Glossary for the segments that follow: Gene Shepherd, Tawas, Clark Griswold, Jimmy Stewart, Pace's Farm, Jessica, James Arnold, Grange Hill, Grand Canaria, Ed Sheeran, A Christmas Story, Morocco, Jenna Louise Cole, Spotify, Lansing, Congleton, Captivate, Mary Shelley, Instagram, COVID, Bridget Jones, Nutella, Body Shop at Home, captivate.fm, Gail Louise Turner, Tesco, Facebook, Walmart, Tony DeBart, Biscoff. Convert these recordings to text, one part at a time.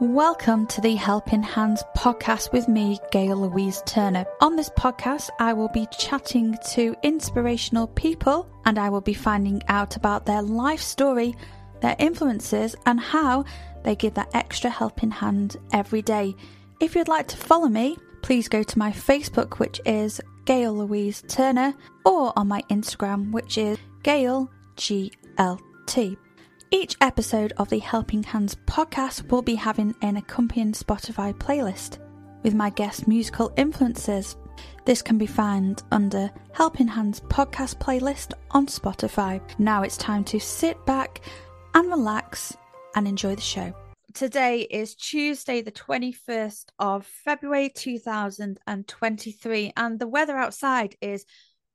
Welcome to the Helping Hands podcast with me, Gail Louise Turner. On this podcast, I will be chatting to inspirational people and I will be finding out about their life story, their influences and how they give that extra helping hand every day. If you'd like to follow me, please go to my Facebook, which is Gail Louise Turner, or on my Instagram, which is Gail GLT. Each episode of the Helping Hands podcast will be having an accompanying Spotify playlist with my guest musical influences. This can be found under Helping Hands podcast playlist on Spotify. Now it's time to sit back and relax and enjoy the show. Today is Tuesday, the 21st of February 2023, and the weather outside is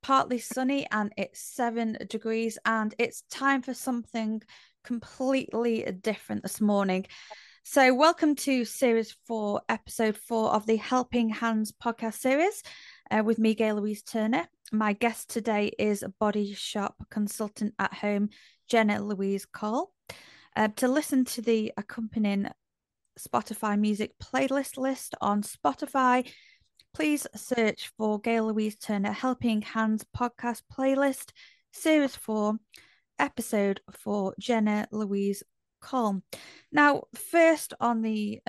partly sunny and it's 7 degrees, and it's time for something completely different this morning. So welcome to series 4, episode 4 of the Helping Hands podcast series with me, Gail Louise Turner. My guest today is Body Shop consultant at home, Jenna Louise Cole. To listen to the accompanying Spotify music playlist list on Spotify, please search for Gail Louise Turner Helping Hands podcast playlist, series 4, episode for Jenna Louise Cole. Now, first on the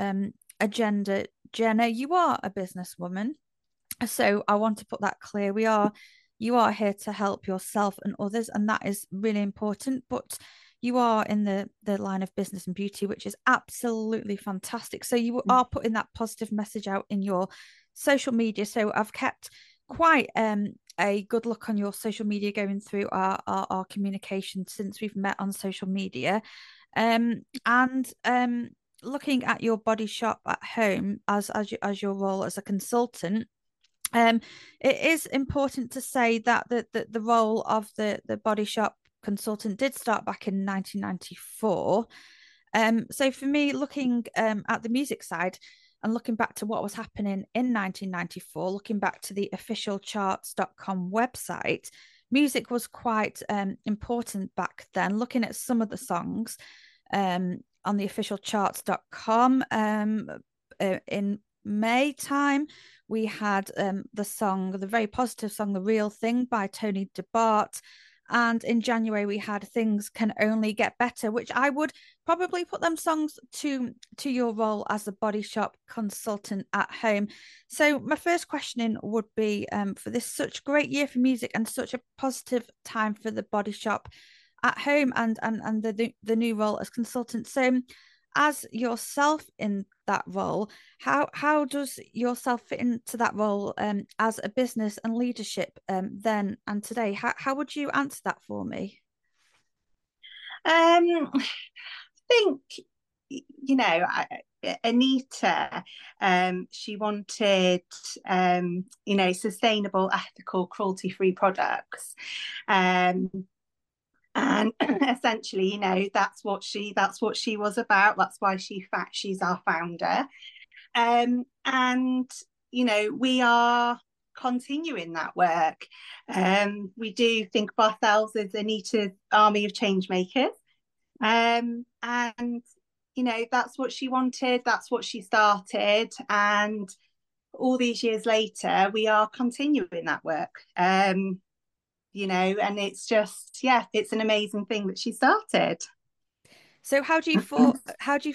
agenda, Jenna, you are a businesswoman, so I want to put that clear. You are here to help yourself and others, and that is really important. But you are in the line of business and beauty, which is absolutely fantastic. So you are putting that positive message out in your social media. So I've kept quite a good look on your social media going through our communication since we've met on social media, and looking at your Body Shop at Home as your role as a consultant. It is important to say that the role of the Body Shop consultant did start back in 1994. So for me, looking at the music side, and looking back to what was happening in 1994, looking back to the officialcharts.com website, music was quite important back then. Looking at some of the songs on the officialcharts.com in May time, we had the very positive song, The Real Thing by Tony DeBart. And in January, we had Things Can Only Get Better, which I would probably put them songs to your role as a Body Shop consultant at home. So my first questioning would be, for this such great year for music and such a positive time for the Body Shop at Home and the new role as consultant. So as yourself in that role, how does yourself fit into that role as a business and leadership then and today? How would you answer that for me? I think, you know, Anita, she wanted, you know, sustainable, ethical, cruelty-free products. And essentially, you know, that's what she was about. That's why she's our founder. And, you know, we are continuing that work. We do think of ourselves as Anita's army of change makers. And, you know, that's what she wanted. That's what she started. And all these years later, we are continuing that work. You know, and it's just, yeah, it's an amazing thing that she started. So how do you actually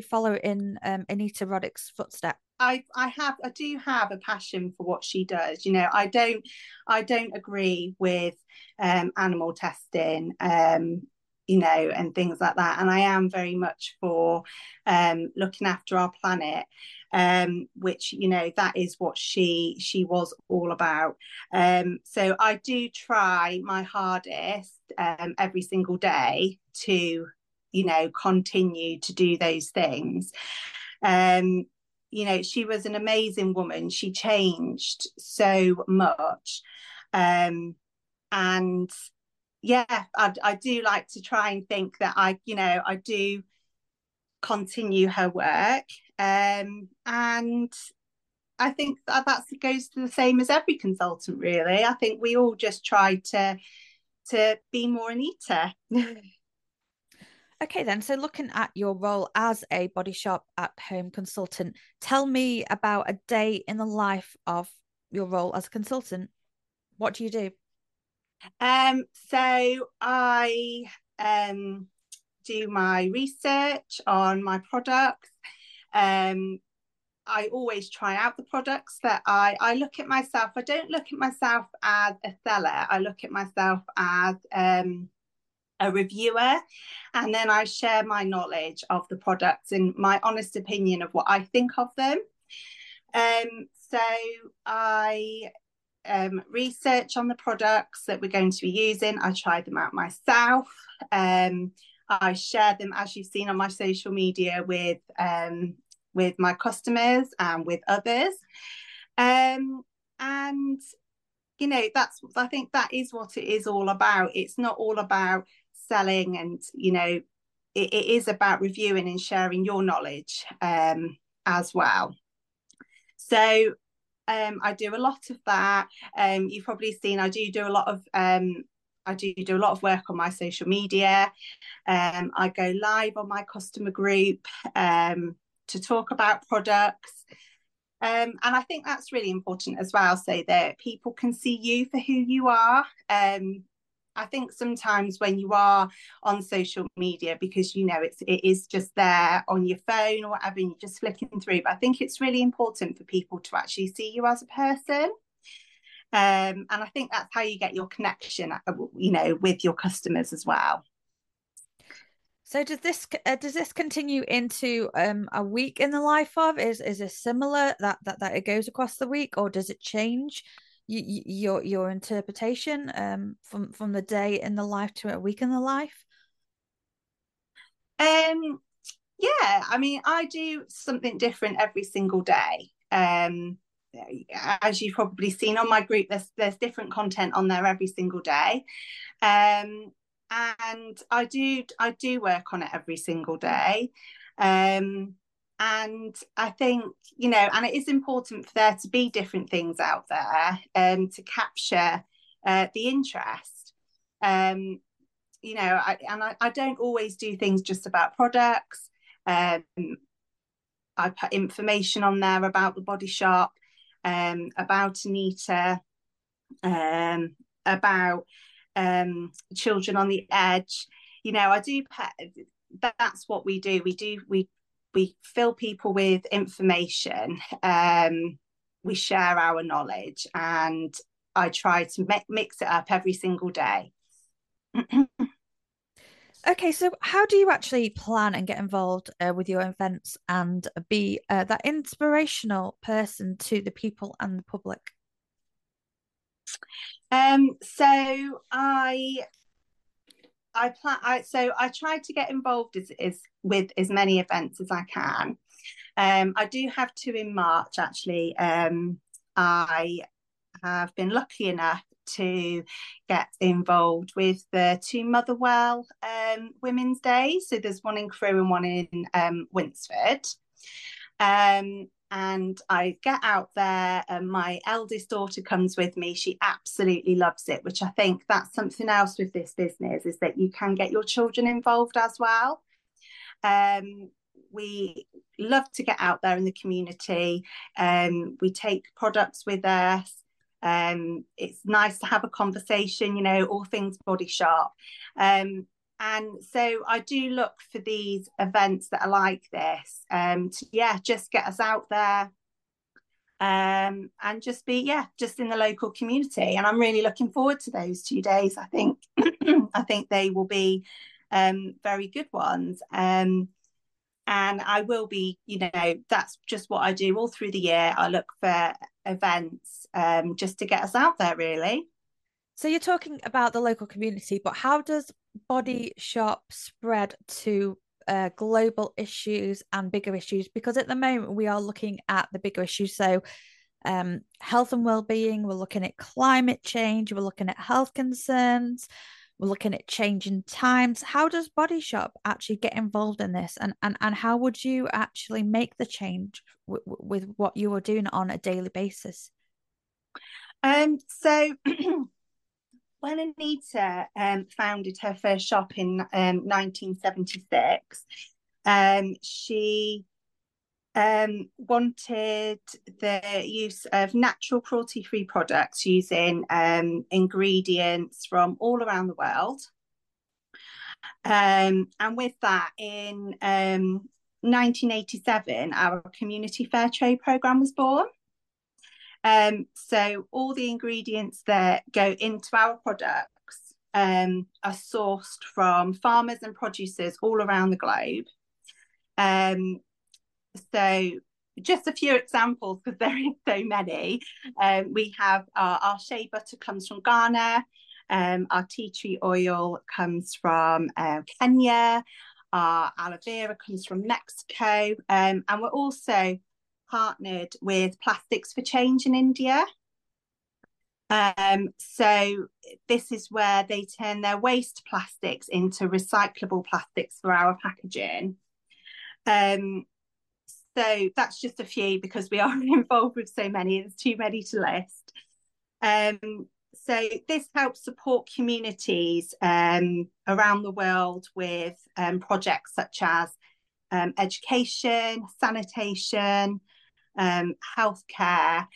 follow in Anita Roddick's footsteps? I do have a passion for what she does. You know, I don't agree with animal testing, you know, and things like that. And I am very much for looking after our planet, which, you know, that is what she was all about. So I do try my hardest every single day to, you know, continue to do those things. You know, she was an amazing woman. She changed so much. And yeah, I do like to try and think that I do continue her work. And I think that goes to the same as every consultant, really. I think we all just try to be more Anita. Okay then, so looking at your role as a Body Shop at Home consultant, tell me about a day in the life of your role as a consultant. What do you do? So I do my research on my products. I always try out the products that I look at myself. I don't look at myself as a seller. I look at myself as a reviewer, and then I share my knowledge of the products and my honest opinion of what I think of them. So I research on the products that we're going to be using. I try them out myself. I share them, as you've seen on my social media, with my customers and with others. And, you know, I think that is what it is all about. It's not all about selling, and, you know, it is about reviewing and sharing your knowledge as well. So I do a lot of that. You've probably seen I do a lot of I do a lot of work on my social media. I go live on my customer group to talk about products. And I think that's really important as well, so that people can see you for who you are. I think sometimes when you are on social media, because, you know, it is just there on your phone or whatever, and you're just flicking through. But I think it's really important for people to actually see you as a person. And I think that's how you get your connection, you know, with your customers as well. So does this continue into a week in the life of? Is it similar that it goes across the week, or does it change your interpretation from the day in the life to a week in the life? Yeah, I mean, I do something different every single day. As you've probably seen on my group, there's different content on there every single day. And I do work on it every single day. And I think, you know, and it is important for there to be different things out there to capture the interest. You know, I don't always do things just about products. I put information on there about the Body Shop, about Anita, about Children on the Edge. You know, I do that's what we do. We fill people with information. We share our knowledge, and I try to mix it up every single day. Okay, so how do you actually plan and get involved with your events and be that inspirational person to the people and the public? So I try to get involved with as many events as I can. I do have two in March, actually. I have been lucky enough to get involved with the two Motherwell Women's Days. So there's one in Crewe and one in Winsford. And I get out there, and my eldest daughter comes with me. She absolutely loves it, which I think that's something else with this business, is that you can get your children involved as well. We love to get out there in the community. We take products with us. It's nice to have a conversation, you know, all things Body Shop. And so I do look for these events that are like this, to, yeah, just get us out there, and just be, yeah, just in the local community. And I'm really looking forward to those 2 days. I think they will be very good ones. And I will be, you know, that's just what I do all through the year. I look for events just to get us out there, really. So you're talking about the local community, but how does Body Shop spread to global issues and bigger issues? Because at the moment we are looking at the bigger issues, so health and well-being, we're looking at climate change, we're looking at health concerns, we're looking at changing times. How does Body Shop actually get involved in this, and how would you actually make the change with what you are doing on a daily basis? So when Anita founded her first shop in 1976, she wanted the use of natural, cruelty-free products using ingredients from all around the world. And with that, in 1987, our community fair trade programme was born. So all the ingredients that go into our products are sourced from farmers and producers all around the globe. So just a few examples, because there is so many. We have our shea butter comes from Ghana. Our tea tree oil comes from Kenya. Our aloe vera comes from Mexico. And we're also partnered with Plastics for Change in India. So this is where they turn their waste plastics into recyclable plastics for our packaging. So that's just a few, because we are involved with so many, there's too many to list. So this helps support communities around the world with projects such as education, sanitation, healthcare,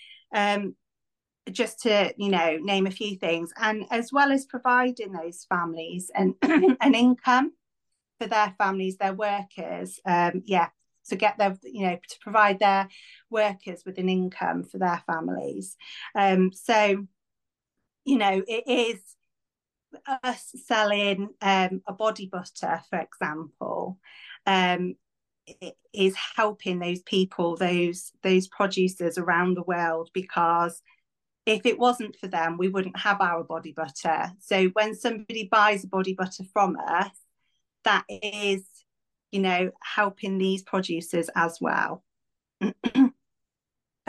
just to, you know, name a few things, and as well as providing those families and an income for their families, their workers, to get their, to provide their workers with an income for their families. So, it is us selling a body butter, for example, it is helping those people, those producers around the world, because if it wasn't for them, we wouldn't have our body butter. So when somebody buys a body butter from us, that is, helping these producers as well. I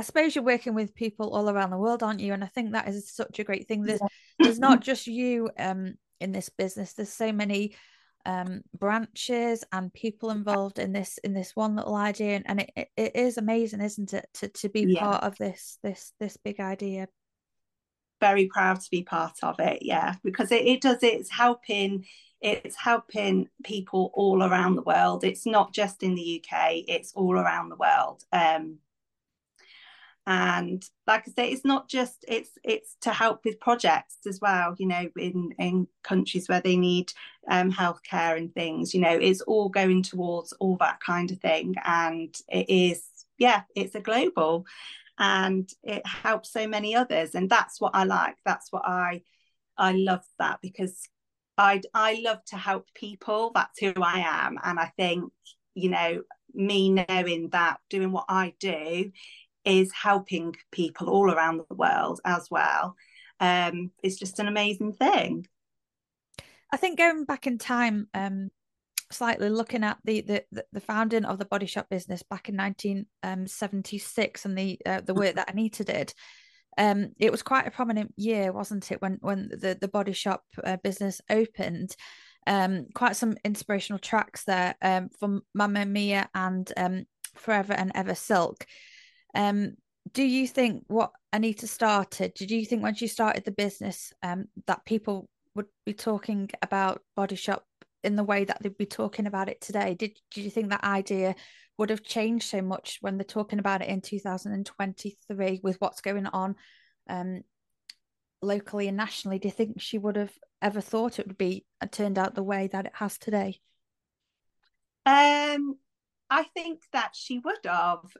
suppose you're working with people all around the world, aren't you? And I think that is such a great thing. There's not just you in this business. There's so many branches and people involved in this one little idea, and it is amazing, isn't it, to be part of this big idea. Very proud to be part of it, because it's helping people all around the world. It's not just in the UK, it's all around the world. And like I say, it's to help with projects as well, in countries where they need healthcare and things, it's all going towards all that kind of thing. And it is, it's a global, and it helps so many others. And that's what I like. That's what I love that, because I love to help people. That's who I am. And I think, me knowing that doing what I do is helping people all around the world as well. It's just an amazing thing. I think going back in time, slightly looking at the founding of the Body Shop business back in 1976 and the work that Anita did, it was quite a prominent year, wasn't it, when the Body Shop business opened. Quite some inspirational tracks there from Mamma Mia and Forever and Ever Silk. Do you think what Anita started, did you think when she started the business that people would be talking about Body Shop in the way that they'd be talking about it today? Did you think that idea would have changed so much when they're talking about it in 2023 with what's going on locally and nationally? Do you think she would have ever thought it would be turned out the way that it has today? I think that she would have.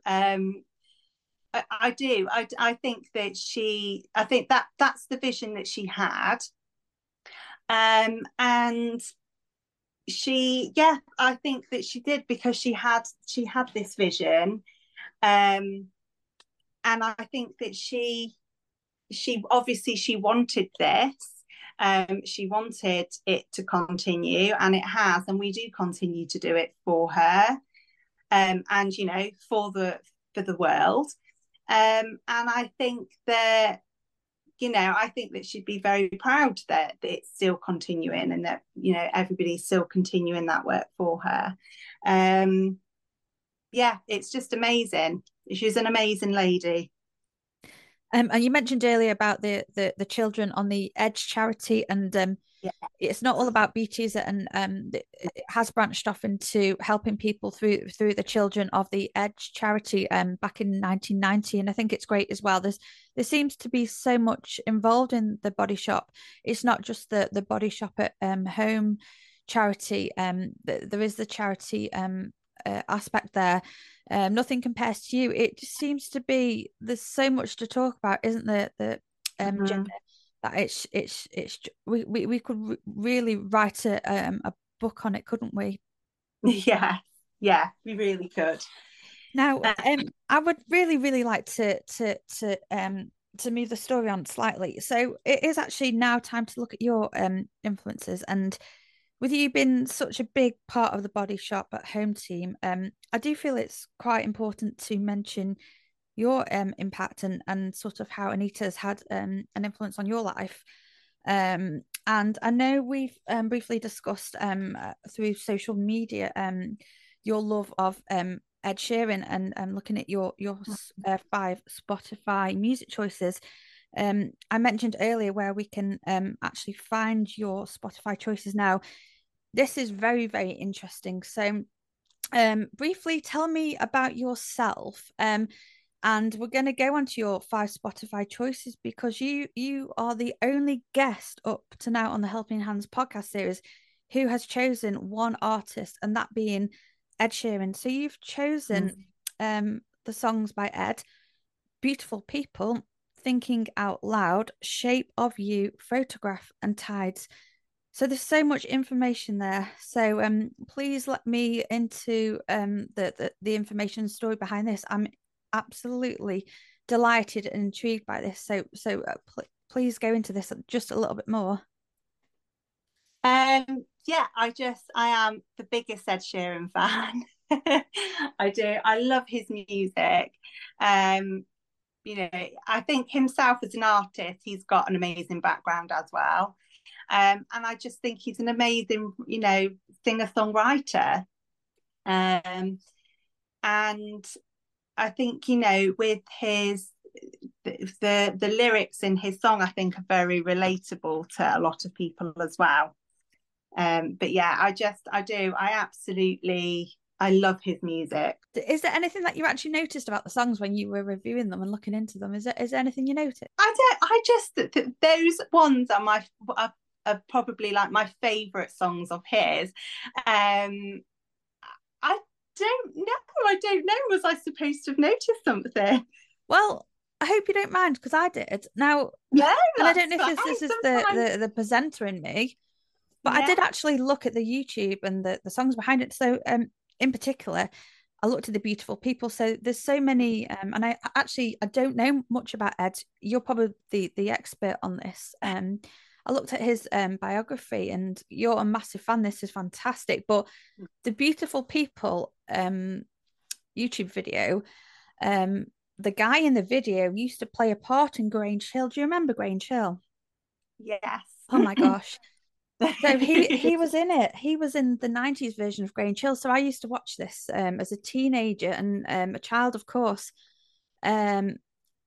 I do. I think that that's the vision that she had. And she, I think that she did, because she had this vision. And I think that she obviously she wanted this. She wanted it to continue, and it has, and we do continue to do it for her. And, for the world. And I think that, I think that she'd be very proud that it's still continuing, and that, everybody's still continuing that work for her. It's just amazing. She's an amazing lady. And you mentioned earlier about the Children on the Edge charity, and it's not all about beauty, is it? And it has branched off into helping people through the Children of the Edge charity back in 1990, and I think it's great as well. There seems to be so much involved in the Body Shop. It's not just the Body Shop at Home charity. There is the charity aspect there. Nothing compares to you. It just seems to be, there's so much to talk about, isn't there, that gender, that it's we could really write a book on it, couldn't we? Yeah we really could. Now I would really like to move the story on slightly. So it is actually now time to look at your influences, and with you being such a big part of the Body Shop at Home team, I do feel it's quite important to mention your impact and sort of how Anita's had an influence on your life. And I know we've briefly discussed through social media your love of Ed Sheeran and looking at your 5 Spotify music choices. I mentioned earlier where we can actually find your Spotify choices now. This is very, very interesting. So briefly tell me about yourself, and we're going to go on to your 5 Spotify choices, because you are the only guest up to now on the Helping Hands podcast series who has chosen one artist, and that being Ed Sheeran. So you've chosen the songs by Ed, Beautiful People, Thinking Out Loud, Shape of You, Photograph and Tides. So there's so much information there. So please let me into the information story behind this. I'm absolutely delighted and intrigued by this. So please go into this just a little bit more. I am the biggest Ed Sheeran fan. I do. I love his music. You know, I think himself as an artist, he's got an amazing background as well. And I just think he's an amazing, you know, singer-songwriter. And I think, you know, with his, the lyrics in his song, I think are very relatable to a lot of people as well. But yeah, I love his music. Is there anything that you actually noticed about the songs when you were reviewing them and looking into them? Is there anything you noticed? Those ones are probably like my favourite songs of his. I don't know. Was I supposed to have noticed something? Well, I hope you don't mind, because I did. Now, no, and I don't know if this is the presenter in me, but yeah. I did actually look at the YouTube and the songs behind it. So, in particular, I looked at the Beautiful People. So there's so many, and I don't know much about Ed. You're probably the expert on this. I looked at his biography, and you're a massive fan. This is fantastic. But the Beautiful People YouTube video, the guy in the video used to play a part in Grange Hill. Do you remember Grange Hill? Yes. Oh my gosh. So he was in it. He was in the 90s version of Grange Hill. So I used to watch this as a teenager and a child, of course.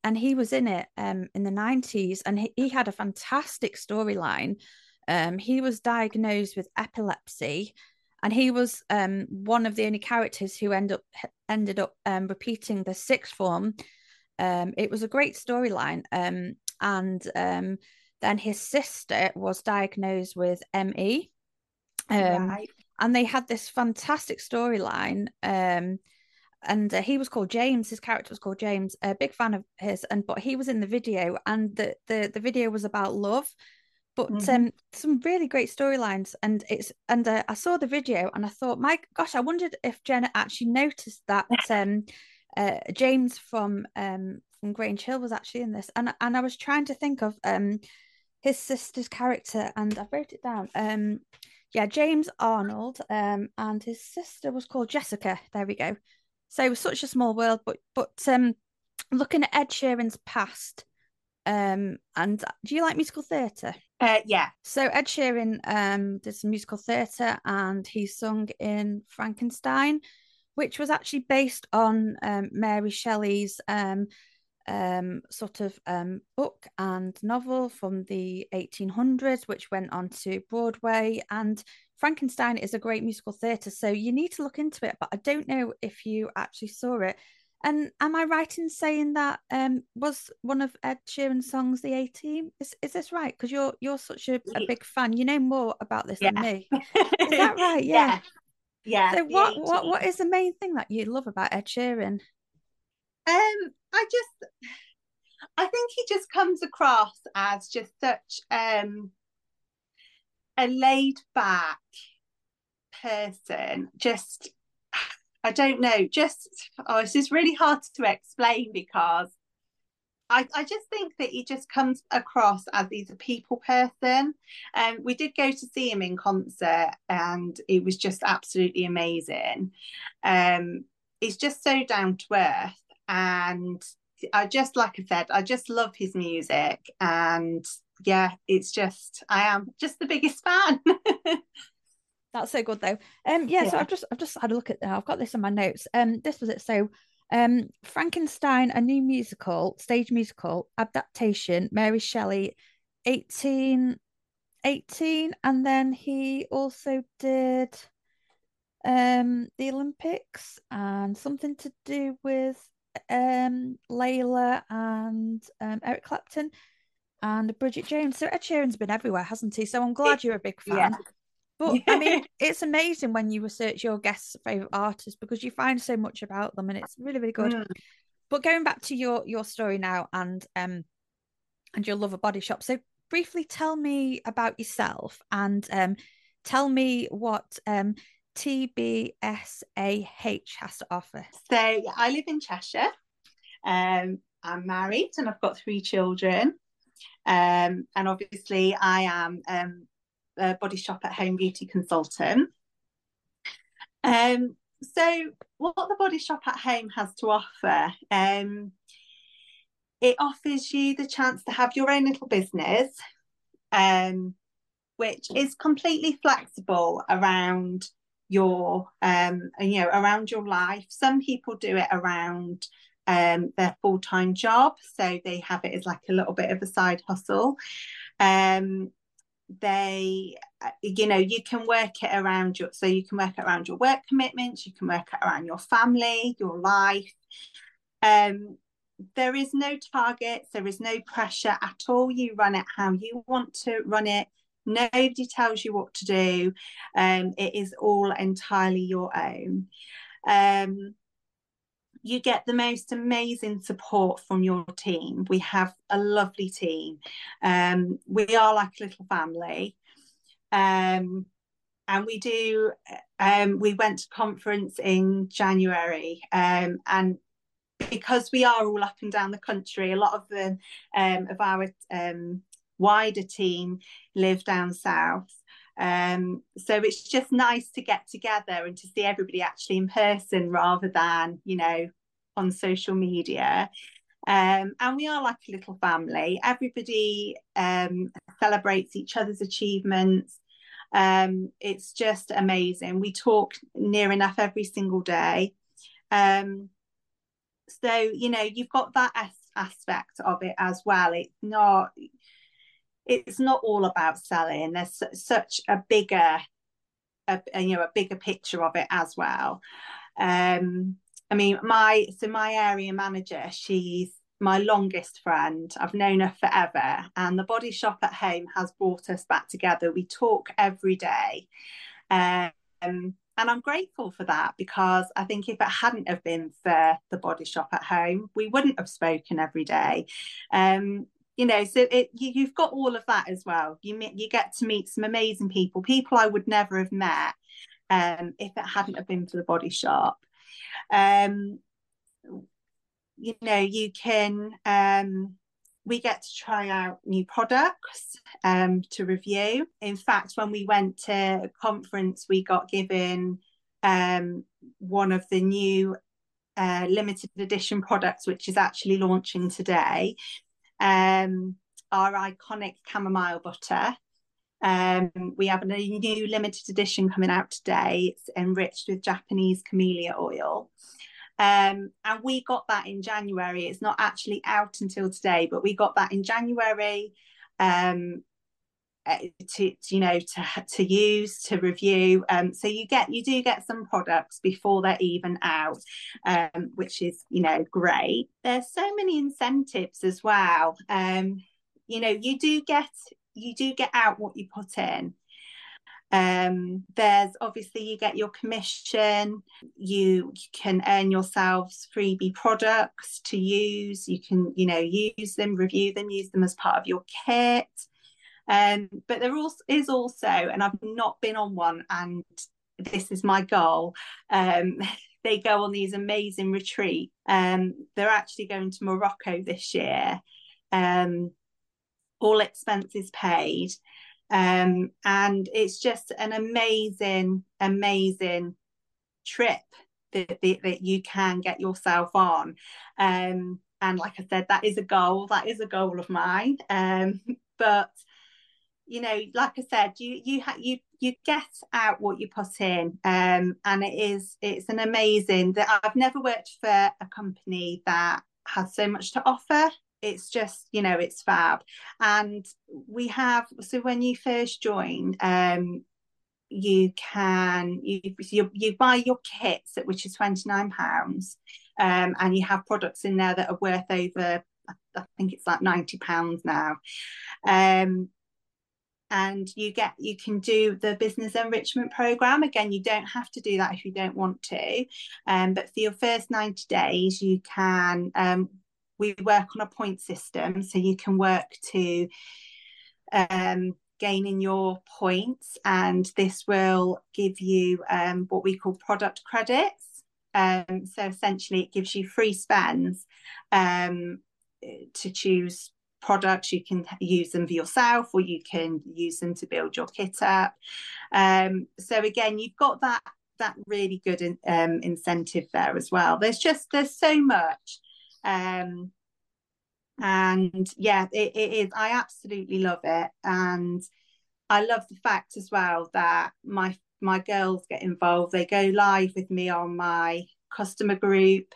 And he was in it in the 90s, and he had a fantastic storyline. He was diagnosed with epilepsy, and he was one of the only characters who ended up repeating the sixth form. It was a great storyline, and then his sister was diagnosed with ME. And they had this fantastic storyline. And he was called James. His character was called James. A big fan of his. But he was in the video, and the video was about love. But some really great storylines. And I saw the video, and I thought, my gosh, I wondered if Jenna actually noticed that James from Grange Hill was actually in this. And I was trying to think of his sister's character, and I wrote it down. James Arnold, and his sister was called Jessica. There we go. So it was such a small world, but looking at Ed Sheeran's past, and do you like musical theatre? Yeah. So Ed Sheeran did some musical theatre, and he sung in Frankenstein, which was actually based on Mary Shelley's book and novel from the 1800s, which went on to Broadway, and Frankenstein is a great musical theatre, so you need to look into it, but I don't know if you actually saw it. And am I right in saying that was one of Ed Sheeran's songs, The A-Team? Is this right? Because you're such a big fan. You know more about this than me. Is that right? Yeah. Yeah. So what is the main thing that you love about Ed Sheeran? I think he just comes across as just such a laid back person. Just, I don't know, it's just really hard to explain, because I just think that he just comes across as he's a people person. We did go to see him in concert and it was just absolutely amazing. He's just so down to earth, and I just love his music, and yeah, it's just, I am just the biggest fan. That's so good though. So I've just had a look at that. I've got this in my notes. This was it. So Frankenstein, a new stage musical adaptation, Mary Shelley, 1818, and then he also did the Olympics and something to do with Layla and Eric Clapton and Bridget Jones. So Ed Sheeran's been everywhere, hasn't he? So I'm glad you're a big fan. Yeah. But I mean, it's amazing when you research your guests' favourite artists, because you find so much about them, and it's really, really good. Mm. But going back to your story now and your love of Body Shop. So briefly tell me about yourself, and tell me what TBSAH has to offer. So yeah, I live in Cheshire. I'm married and I've got 3 children. And obviously I am... a Body Shop at Home beauty consultant. So what the Body Shop at Home has to offer, it offers you the chance to have your own little business, which is completely flexible around your around your life. Some people do it around their full-time job, so they have it as like a little bit of a side hustle. You can work it around your work commitments, you can work it around your family, your life. There is no targets, there is no pressure at all. You run it how you want to run it. Nobody tells you what to do. It is all entirely your own. You get the most amazing support from your team. We have a lovely team. We are like a little family. And we do, we went to conference in January. And because we are all up and down the country, a lot of the of our wider team live down south. So it's just nice to get together and to see everybody actually in person rather than, on social media. And we are like a little family. Everybody celebrates each other's achievements. It's just amazing. We talk near enough every single day. So you've got that aspect of it as well. It's not all about selling. There's such a bigger picture of it as well. My area manager, she's my longest friend. I've known her forever, and the Body Shop at Home has brought us back together. We talk every day, and I'm grateful for that, because I think if it hadn't have been for the Body Shop at Home, we wouldn't have spoken every day. You've got all of that as well. You get to meet some amazing people I would never have met if it hadn't have been for the Body Shop. We get to try out new products to review. In fact, when we went to a conference, we got given one of the new limited edition products, which is actually launching today. Our iconic chamomile butter. We have a new limited edition coming out today. It's enriched with Japanese camellia oil. And we got that in January. It's not actually out until today, but we got that in January to use, to review. So you do get some products before they're even out, which is, great. There's so many incentives as well. You do get out what you put in. There's obviously, you get your commission, you can earn yourselves freebie products to use. You can, use them, review them, use them as part of your kit. But there is also, and I've not been on one, and this is my goal, they go on these amazing retreats. They're actually going to Morocco this year, all expenses paid. And it's just an amazing, amazing trip that you can get yourself on. And like I said, that is a goal of mine. But, like I said, you get out what you put in. And it's an amazing, that I've never worked for a company that has so much to offer. It's just, it's fab. And we have, so when you first join, you buy your kits, which is £29, and you have products in there that are worth over, I think it's like £90 now. And you can do the business enrichment program. Again, you don't have to do that if you don't want to. But for your first 90 days, you can, we work on a point system, so you can work to gaining your points, and this will give you what we call product credits. So essentially, it gives you free spends to choose products. You can use them for yourself, or you can use them to build your kit up. So again, you've got that really good incentive there as well. There's so much. And yeah, it is. I absolutely love it, and I love the fact as well that my girls get involved. They go live with me on my customer group,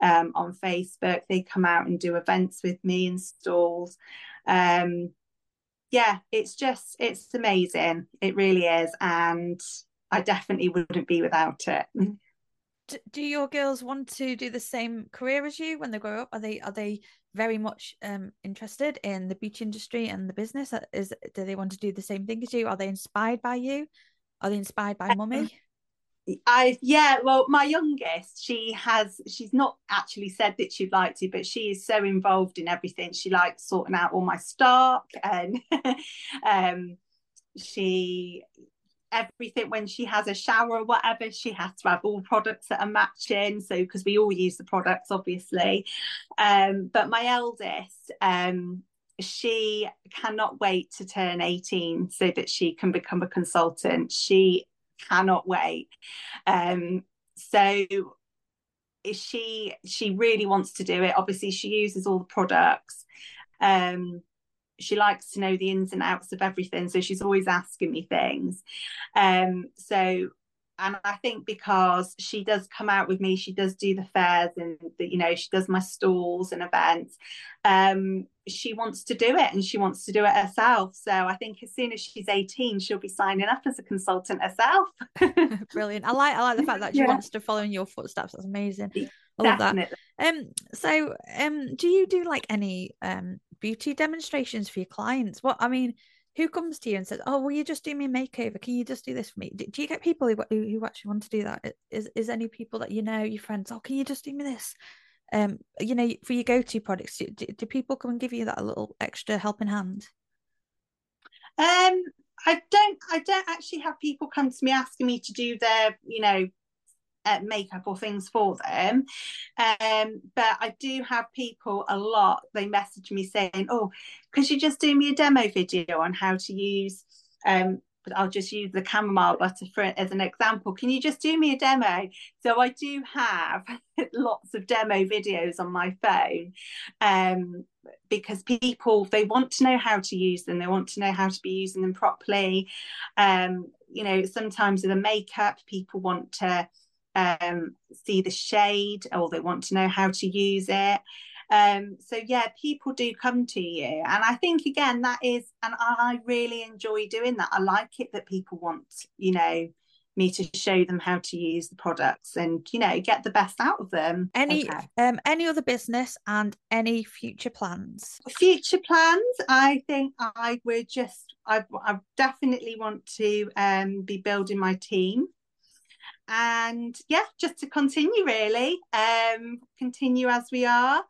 on Facebook. They come out and do events with me in stalls. Yeah, it's amazing. It really is, and I definitely wouldn't be without it. Do your girls want to do the same career as you when they grow up? Are they very much interested in the beauty industry and the business? Do they want to do the same thing as you? Are they inspired by you? Are they inspired by mummy? My youngest, she's not actually said that she'd like to, but she is so involved in everything. She likes sorting out all my stock, and she. Everything. When she has a shower or whatever, she has to have all products that are matching, so because we all use the products, obviously. But my eldest, she cannot wait to turn 18 so that she can become a consultant. She cannot wait. So she really wants to do it. Obviously, she uses all the products. She likes to know the ins and outs of everything, so she's always asking me things. And I think because she does come out with me, she does do the fairs, and she does my stalls and events. She wants to do it, and she wants to do it herself. So I think as soon as she's 18, she'll be signing up as a consultant herself. Brilliant. I like the fact that she wants to follow in your footsteps. That's amazing. I love that. Do you do like any beauty demonstrations for your clients? Who comes to you and says, "Oh, will you just do me a makeover? Can you just do this for me?" Do you get people who actually want to do that? Is any people that your friends? Oh, can you just do me this? For your go-to products, do people come and give you that little extra helping hand? I don't actually have people come to me asking me to do their, makeup or things for them, but I do have people a lot. They message me saying, "Oh, could you just do me a demo video on how to use I'll just use the chamomile butter as an example. Can you just do me a demo?" So I do have lots of demo videos on my phone, because people, they want to know how to use them. They want to know how to be using them properly. Sometimes with the makeup, people want to see the shade, or they want to know how to use it. So yeah, people do come to you, and I think again that is, and I really enjoy doing that. I like it that people want, you know, me to show them how to use the products and, you know, get the best out of them. Any other business and any future plans? Future plans, I think I would just, I definitely want to be building my team, and yeah, just to continue really, continue as we are,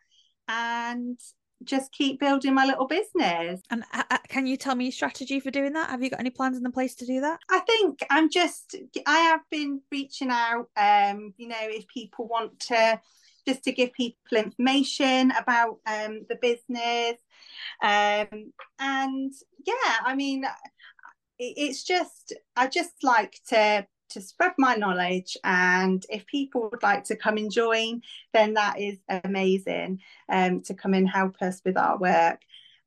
and just keep building my little business. And can you tell me your strategy for doing that? Have you got any plans in place to do that? I think I have been reaching out, you know, if people want to, just to give people information about the business. And yeah, I mean, it's just, I just like to spread my knowledge, and if people would like to come and join, then that is amazing, to come and help us with our work.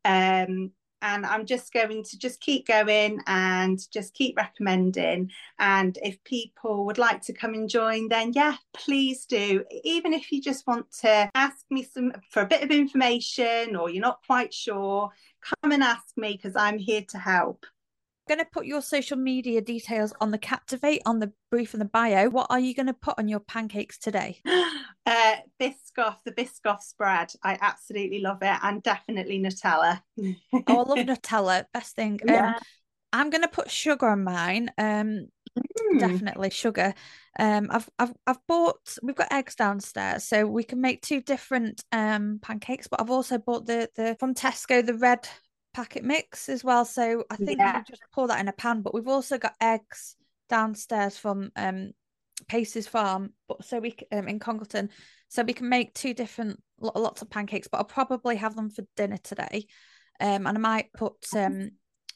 And I'm just going to just keep going and just keep recommending, and if people would like to come and join, then yeah, please do. Even if you just want to ask me for a bit of information, or you're not quite sure, come and ask me, because I'm here to help. Going to put your social media details on the Captivate, on the brief and the bio. What are you going to put on your pancakes today? Biscoff, the Biscoff spread. I absolutely love it, and definitely Nutella. Oh, I love Nutella, best thing. Yeah. I'm going to put sugar on mine. Definitely sugar. I've bought, we've got eggs downstairs, so we can make two different pancakes, but I've also bought the from Tesco, the red packet mix as well, so I think we just pour that in a pan. But we've also got eggs downstairs from Pace's Farm, but so we in Congleton, so we can make two different lots of pancakes. But I'll probably have them for dinner today, and I might put some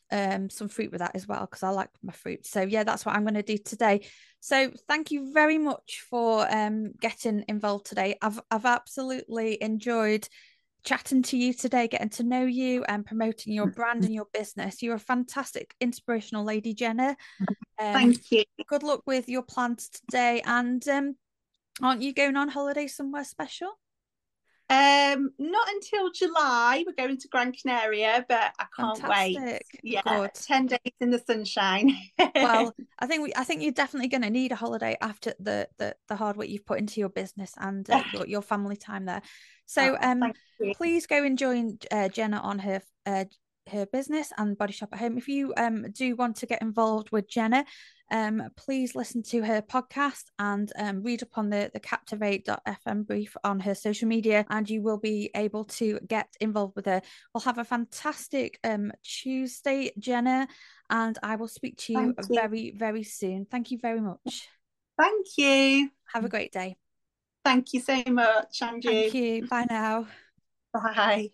fruit with that as well, because I like my fruit. So yeah, that's what I'm going to do today. So thank you very much for getting involved today. I've absolutely enjoyed chatting to you today, getting to know you and promoting your brand and your business. You're a fantastic, inspirational lady, Jenna. Thank you. Good luck with your plans today. And aren't you going on holiday somewhere special? Not until July. We're going to Grand Canaria, but I can't wait. Yeah, good. 10 days in the sunshine. Well, I think you're definitely going to need a holiday after the hard work you've put into your business and your family time there. So please go and join Jenna on her business and Body Shop at Home. If you do want to get involved with Jenna, please listen to her podcast and read up on the captivate.fm brief on her social media, and you will be able to get involved with her. We'll have a fantastic Tuesday, Jenna, and I will speak to you very, very soon. Thank you very much. Thank you. Have a great day. Thank you so much, Andrew. Thank you. Bye now. Bye.